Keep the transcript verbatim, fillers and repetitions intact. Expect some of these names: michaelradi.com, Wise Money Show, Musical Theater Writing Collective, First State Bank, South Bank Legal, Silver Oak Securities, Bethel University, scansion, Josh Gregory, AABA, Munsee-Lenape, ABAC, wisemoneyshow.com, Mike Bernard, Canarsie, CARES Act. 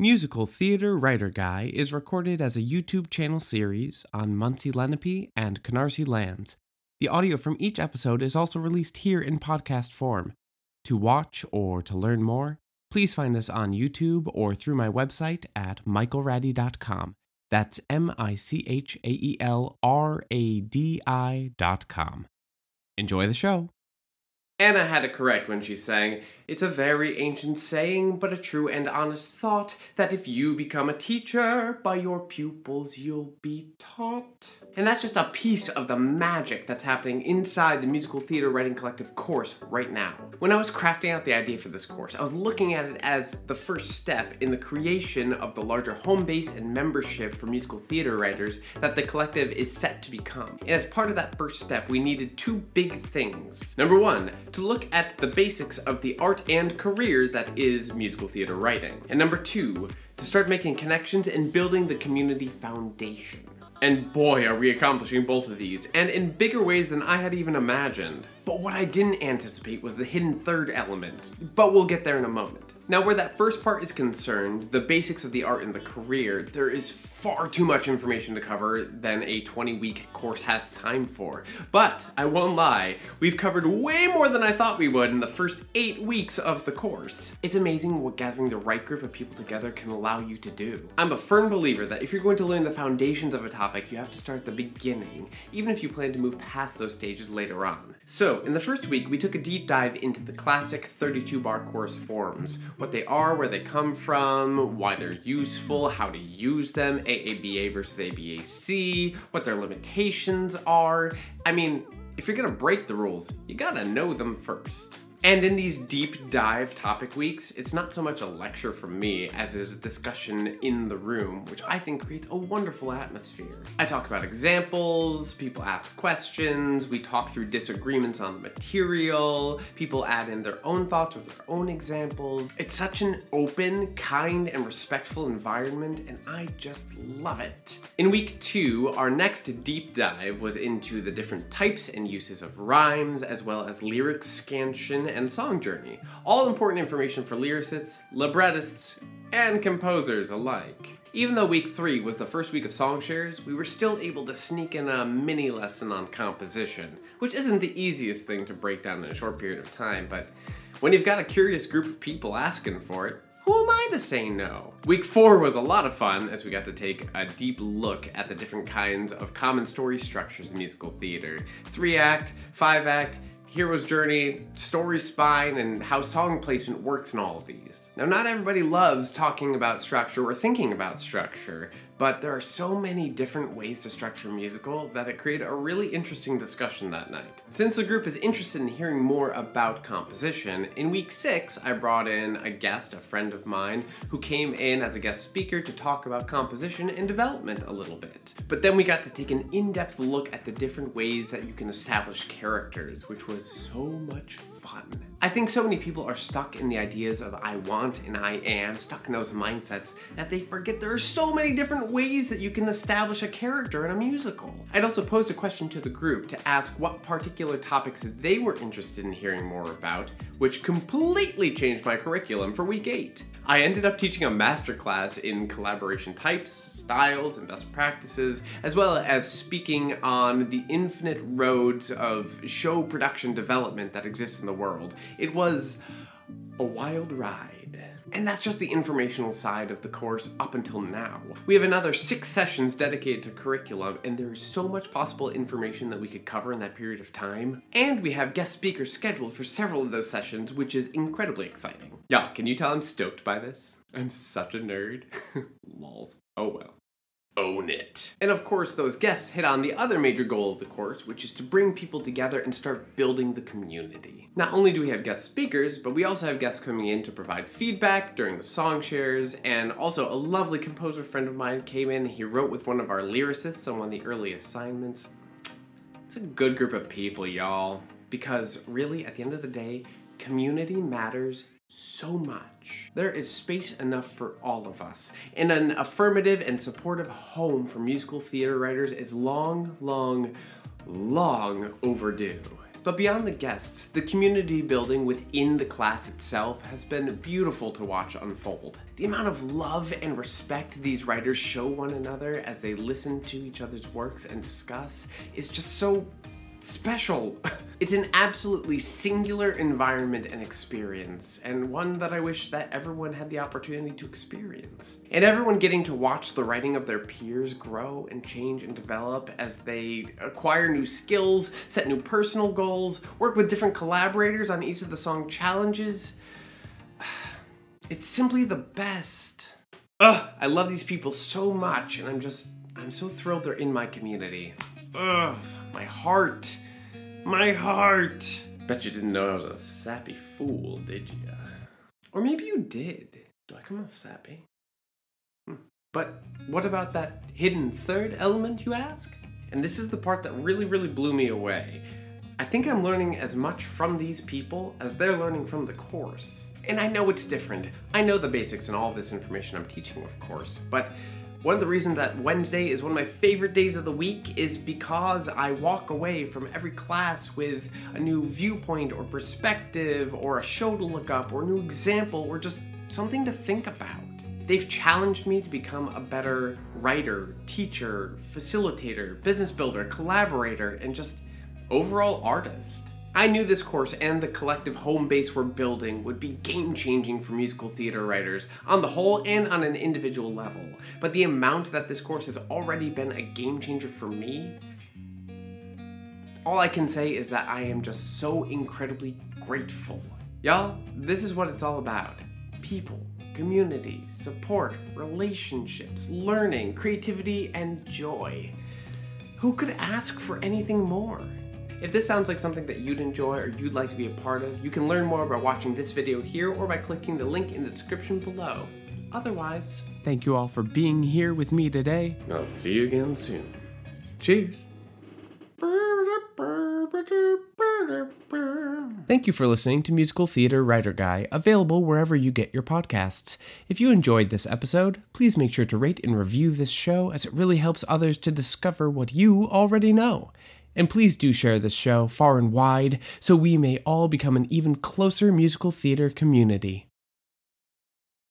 Musical Theater Writer Guy is recorded as a YouTube channel series on Munsee-Lenape and Canarsie lands. The audio from each episode is also released here in podcast form. To watch or to learn more, please find us on YouTube or through my website at michael radi dot com. That's M I C H A E L R A D I dot com. Enjoy the show. Anna had it correct when she sang, "It's a very ancient saying, but a true and honest thought, that if you become a teacher, by your pupils you'll be taught." And that's just a piece of the magic that's happening inside the Musical Theater Writing Collective course right now. When I was crafting out the idea for this course, I was looking at it as the first step in the creation of the larger home base and membership for musical theater writers that the collective is set to become. And as part of that first step, we needed two big things. Number one, to look at the basics of the art and career that is musical theater writing. And number two, to start making connections and building the community foundation. And boy, are we accomplishing both of these, and in bigger ways than I had even imagined. But what I didn't anticipate was the hidden third element, but we'll get there in a moment. Now, where that first part is concerned, the basics of the art and the career, there is far too much information to cover than a twenty-week course has time for. But I won't lie, we've covered way more than I thought we would in the first eight weeks of the course. It's amazing what gathering the right group of people together can allow you to do. I'm a firm believer that if you're going to learn the foundations of a topic, you have to start at the beginning, even if you plan to move past those stages later on. So, in the first week, we took a deep dive into the classic thirty-two bar course forms. What they are, where they come from, why they're useful, how to use them, A A B A versus A B A C, what their limitations are. I mean, if you're gonna break the rules, you gotta know them first. And in these deep dive topic weeks, it's not so much a lecture from me as it is a discussion in the room, which I think creates a wonderful atmosphere. I talk about examples, people ask questions, we talk through disagreements on the material, people add in their own thoughts with their own examples. It's such an open, kind, and respectful environment, and I just love it. In week two, our next deep dive was into the different types and uses of rhymes, as well as lyric scansion and song journey. All important information for lyricists, librettists, and composers alike. Even though week three was the first week of song shares, we were still able to sneak in a mini lesson on composition, which isn't the easiest thing to break down in a short period of time, but when you've got a curious group of people asking for it, who am I to say no? Week four was a lot of fun as we got to take a deep look at the different kinds of common story structures in musical theater. Three act, five act, hero's journey, story spine, and how song placement works in all of these. Now, not everybody loves talking about structure or thinking about structure, but there are so many different ways to structure a musical that it created a really interesting discussion that night. Since the group is interested in hearing more about composition, in week six, I brought in a guest, a friend of mine, who came in as a guest speaker to talk about composition and development a little bit. But then we got to take an in-depth look at the different ways that you can establish characters, which was so much fun. I think so many people are stuck in the ideas of I want and I am, stuck in those mindsets, that they forget there are so many different ways that you can establish a character in a musical. I'd also posed a question to the group to ask what particular topics they were interested in hearing more about, which completely changed my curriculum for week eight. I ended up teaching a masterclass in collaboration types, styles, and best practices, as well as speaking on the infinite roads of show production development that exists in the world. It was a wild ride. And that's just the informational side of the course up until now. We have another six sessions dedicated to curriculum, and there is so much possible information that we could cover in that period of time. And we have guest speakers scheduled for several of those sessions, which is incredibly exciting. Y'all, can you tell I'm stoked by this? I'm such a nerd. Lols. Oh well. Own it. And of course, those guests hit on the other major goal of the course, which is to bring people together and start building the community. Not only do we have guest speakers, but we also have guests coming in to provide feedback during the song shares, and also a lovely composer friend of mine came in. He wrote with one of our lyricists on one of the early assignments. It's a good group of people, y'all, because really, at the end of the day, community matters so much. There is space enough for all of us, and an affirmative and supportive home for musical theater writers is long, long, long overdue. But beyond the guests, the community building within the class itself has been beautiful to watch unfold. The amount of love and respect these writers show one another as they listen to each other's works and discuss is just so special. It's an absolutely singular environment and experience, and one that I wish that everyone had the opportunity to experience. And everyone getting to watch the writing of their peers grow and change and develop as they acquire new skills, set new personal goals, work with different collaborators on each of the song challenges. It's simply the best. Ugh, I love these people so much, and I'm just, I'm so thrilled they're in my community. Ugh, my heart. My heart. Bet you didn't know I was a sappy fool, did you? Or maybe you did. Do I come off sappy? Hmm. But what about that hidden third element, you ask? And this is the part that really, really blew me away. I think I'm learning as much from these people as they're learning from the course. And I know it's different. I know the basics and all of this information I'm teaching, of course, but one of the reasons that Wednesday is one of my favorite days of the week is because I walk away from every class with a new viewpoint or perspective or a show to look up or a new example or just something to think about. They've challenged me to become a better writer, teacher, facilitator, business builder, collaborator, and just overall artist. I knew this course and the collective home base we're building would be game-changing for musical theater writers, on the whole and on an individual level. But the amount that this course has already been a game-changer for me, all I can say is that I am just so incredibly grateful. Y'all, this is what it's all about. People, community, support, relationships, learning, creativity, and joy. Who could ask for anything more? If this sounds like something that you'd enjoy or you'd like to be a part of, you can learn more by watching this video here or by clicking the link in the description below. Otherwise, thank you all for being here with me today. I'll see you again soon. Cheers. Thank you for listening to Musical Theater Writer Guy, available wherever you get your podcasts. If you enjoyed this episode, please make sure to rate and review this show, as it really helps others to discover what you already know. And please do share this show far and wide so we may all become an even closer musical theater community.